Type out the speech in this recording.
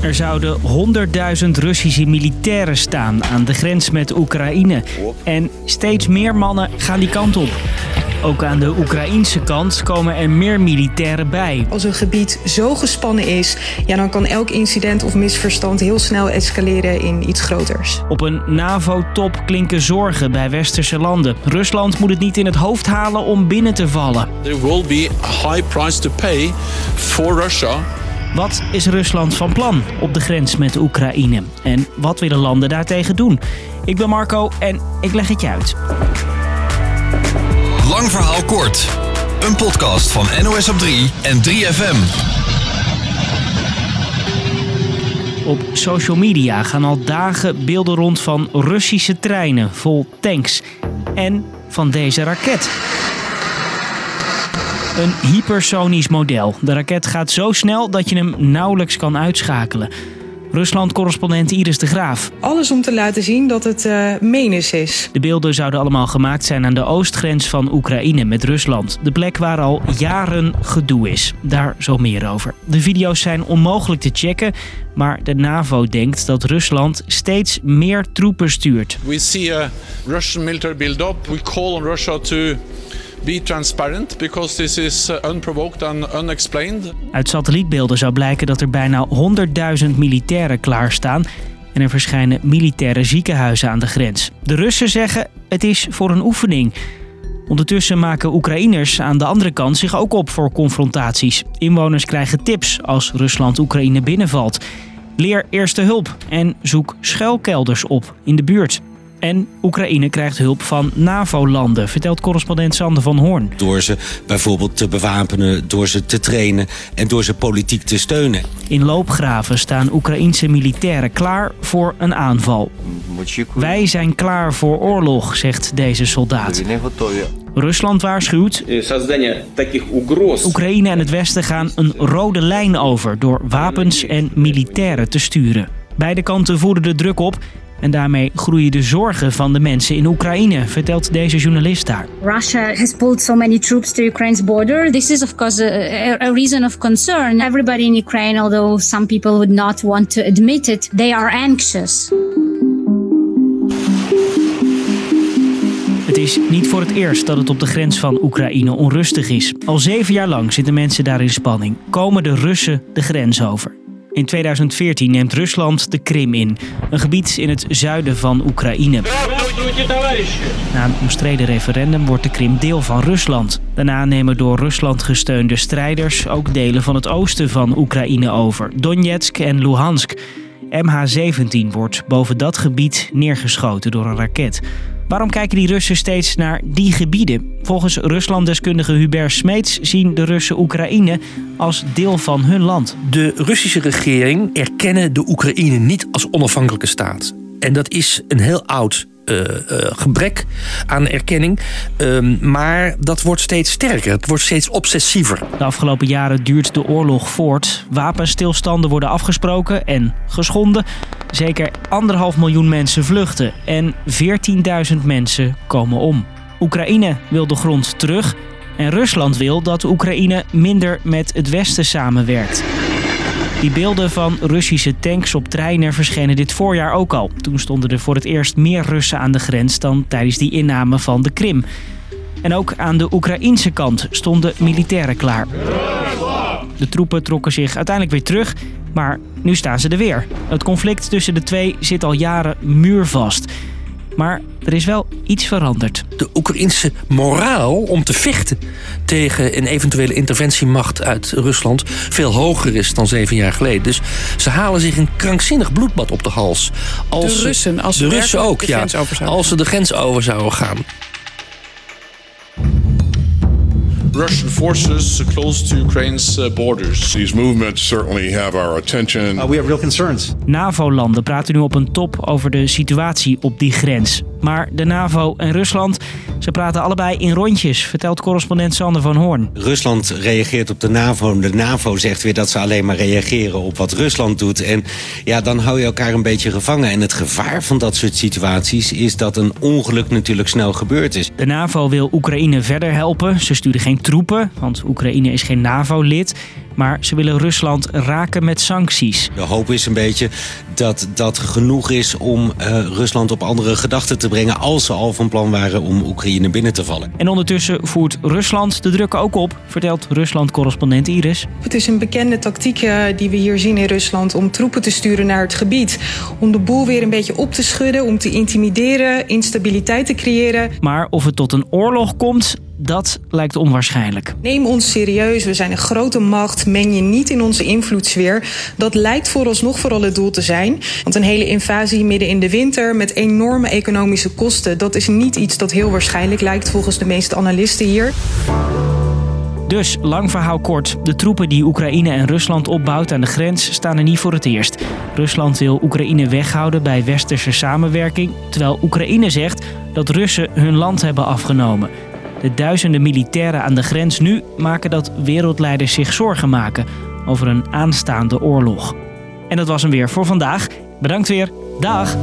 Er zouden 100.000 Russische militairen staan aan de grens met Oekraïne. En steeds meer mannen gaan die kant op. Ook aan de Oekraïense kant komen er meer militairen bij. Als een gebied zo gespannen is, ja, dan kan elk incident of misverstand heel snel escaleren in iets groters. Op een NAVO-top klinken zorgen bij westerse landen. Rusland moet het niet in het hoofd halen om binnen te vallen. There will be a high price to pay for Russia. Wat is Rusland van plan op de grens met Oekraïne? En wat willen landen daartegen doen? Ik ben Marco en ik leg het je uit. Lang verhaal kort. Een podcast van NOS op 3 en 3FM. Op social media gaan al dagen beelden rond van Russische treinen vol tanks. En van deze raket. Een hypersonisch model. De raket gaat zo snel dat je hem nauwelijks kan uitschakelen. Rusland-correspondent Iris de Graaf. Alles om te laten zien dat het menens is. De beelden zouden allemaal gemaakt zijn aan de oostgrens van Oekraïne met Rusland. De plek waar al jaren gedoe is. Daar zo meer over. De video's zijn onmogelijk te checken, maar de NAVO denkt dat Rusland steeds meer troepen stuurt. We see a Russian military build-up. We call on Russia to be transparent, because this is unprovoked and unexplained. Uit satellietbeelden zou blijken dat er bijna 100.000 militairen klaarstaan en er verschijnen militaire ziekenhuizen aan de grens. De Russen zeggen het is voor een oefening. Ondertussen maken Oekraïners aan de andere kant zich ook op voor confrontaties. Inwoners krijgen tips als Rusland Oekraïne binnenvalt. Leer eerste hulp en zoek schuilkelders op in de buurt. En Oekraïne krijgt hulp van NAVO-landen, vertelt correspondent Sander van Hoorn. Door ze bijvoorbeeld te bewapenen, door ze te trainen en door ze politiek te steunen. In loopgraven staan Oekraïense militairen klaar voor een aanval. Wij zijn klaar voor oorlog, zegt deze soldaat. Rusland waarschuwt. Oekraïne en het Westen gaan een rode lijn over door wapens en militairen te sturen. Beide kanten voeren de druk op. En daarmee groeien de zorgen van de mensen in Oekraïne, vertelt deze journalist daar. Russia has pulled so many troops to Ukraine's border. This is of course a reason of concern. Everybody in Ukraine, although some people would not want to admit it, they are anxious. Het is niet voor het eerst dat het op de grens van Oekraïne onrustig is. Al 7 jaar lang zitten mensen daar in spanning. Komen de Russen de grens over? In 2014 neemt Rusland de Krim in, een gebied in het zuiden van Oekraïne. Na een omstreden referendum wordt de Krim deel van Rusland. Daarna nemen door Rusland gesteunde strijders ook delen van het oosten van Oekraïne over, Donetsk en Luhansk. MH17 wordt boven dat gebied neergeschoten door een raket. Waarom kijken die Russen steeds naar die gebieden? Volgens Ruslanddeskundige Hubert Smeets zien de Russen Oekraïne als deel van hun land. De Russische regering erkennen de Oekraïne niet als onafhankelijke staat. En dat is een heel oud gebrek aan erkenning. Maar dat wordt steeds sterker. Het wordt steeds obsessiever. De afgelopen jaren duurt de oorlog voort. Wapenstilstanden worden afgesproken en geschonden. Zeker 1,5 miljoen mensen vluchten en 14.000 mensen komen om. Oekraïne wil de grond terug en Rusland wil dat Oekraïne minder met het Westen samenwerkt. Die beelden van Russische tanks op treinen verschenen dit voorjaar ook al. Toen stonden er voor het eerst meer Russen aan de grens dan tijdens die inname van de Krim. En ook aan de Oekraïense kant stonden militairen klaar. De troepen trokken zich uiteindelijk weer terug, maar nu staan ze er weer. Het conflict tussen de twee zit al jaren muurvast. Maar er is wel iets veranderd. De Oekraïense moraal om te vechten tegen een eventuele interventiemacht uit Rusland veel hoger is dan 7 jaar geleden. Dus ze halen zich een krankzinnig bloedbad op de hals. Als ze de grens over zouden gaan. Russian forces close to Ukraine's borders. These movements certainly have our attention. We have real concerns. NAVO-landen praten nu op een top over de situatie op die grens. Maar de NAVO en Rusland, ze praten allebei in rondjes, vertelt correspondent Sander van Hoorn. Rusland reageert op de NAVO en de NAVO zegt weer dat ze alleen maar reageren op wat Rusland doet. En ja, dan hou je elkaar een beetje gevangen. En het gevaar van dat soort situaties is dat een ongeluk natuurlijk snel gebeurd is. De NAVO wil Oekraïne verder helpen. Ze sturen geen troepen, want Oekraïne is geen NAVO-lid. Maar ze willen Rusland raken met sancties. De hoop is een beetje dat dat genoeg is om Rusland op andere gedachten te brengen, als ze al van plan waren om Oekraïne binnen te vallen. En ondertussen voert Rusland de druk ook op, vertelt Rusland-correspondent Iris. Het is een bekende tactiek die we hier zien in Rusland, om troepen te sturen naar het gebied. Om de boel weer een beetje op te schudden, om te intimideren, instabiliteit te creëren. Maar of het tot een oorlog komt, dat lijkt onwaarschijnlijk. Neem ons serieus, we zijn een grote macht, meng je niet in onze invloedssfeer. Dat lijkt vooralsnog vooral het doel te zijn. Want een hele invasie midden in de winter met enorme economische kosten, dat is niet iets dat heel waarschijnlijk lijkt volgens de meeste analisten hier. Dus, lang verhaal kort, de troepen die Oekraïne en Rusland opbouwt aan de grens staan er niet voor het eerst. Rusland wil Oekraïne weghouden bij westerse samenwerking, terwijl Oekraïne zegt dat Russen hun land hebben afgenomen. De duizenden militairen aan de grens nu maken dat wereldleiders zich zorgen maken over een aanstaande oorlog. En dat was hem weer voor vandaag. Bedankt weer. Dag!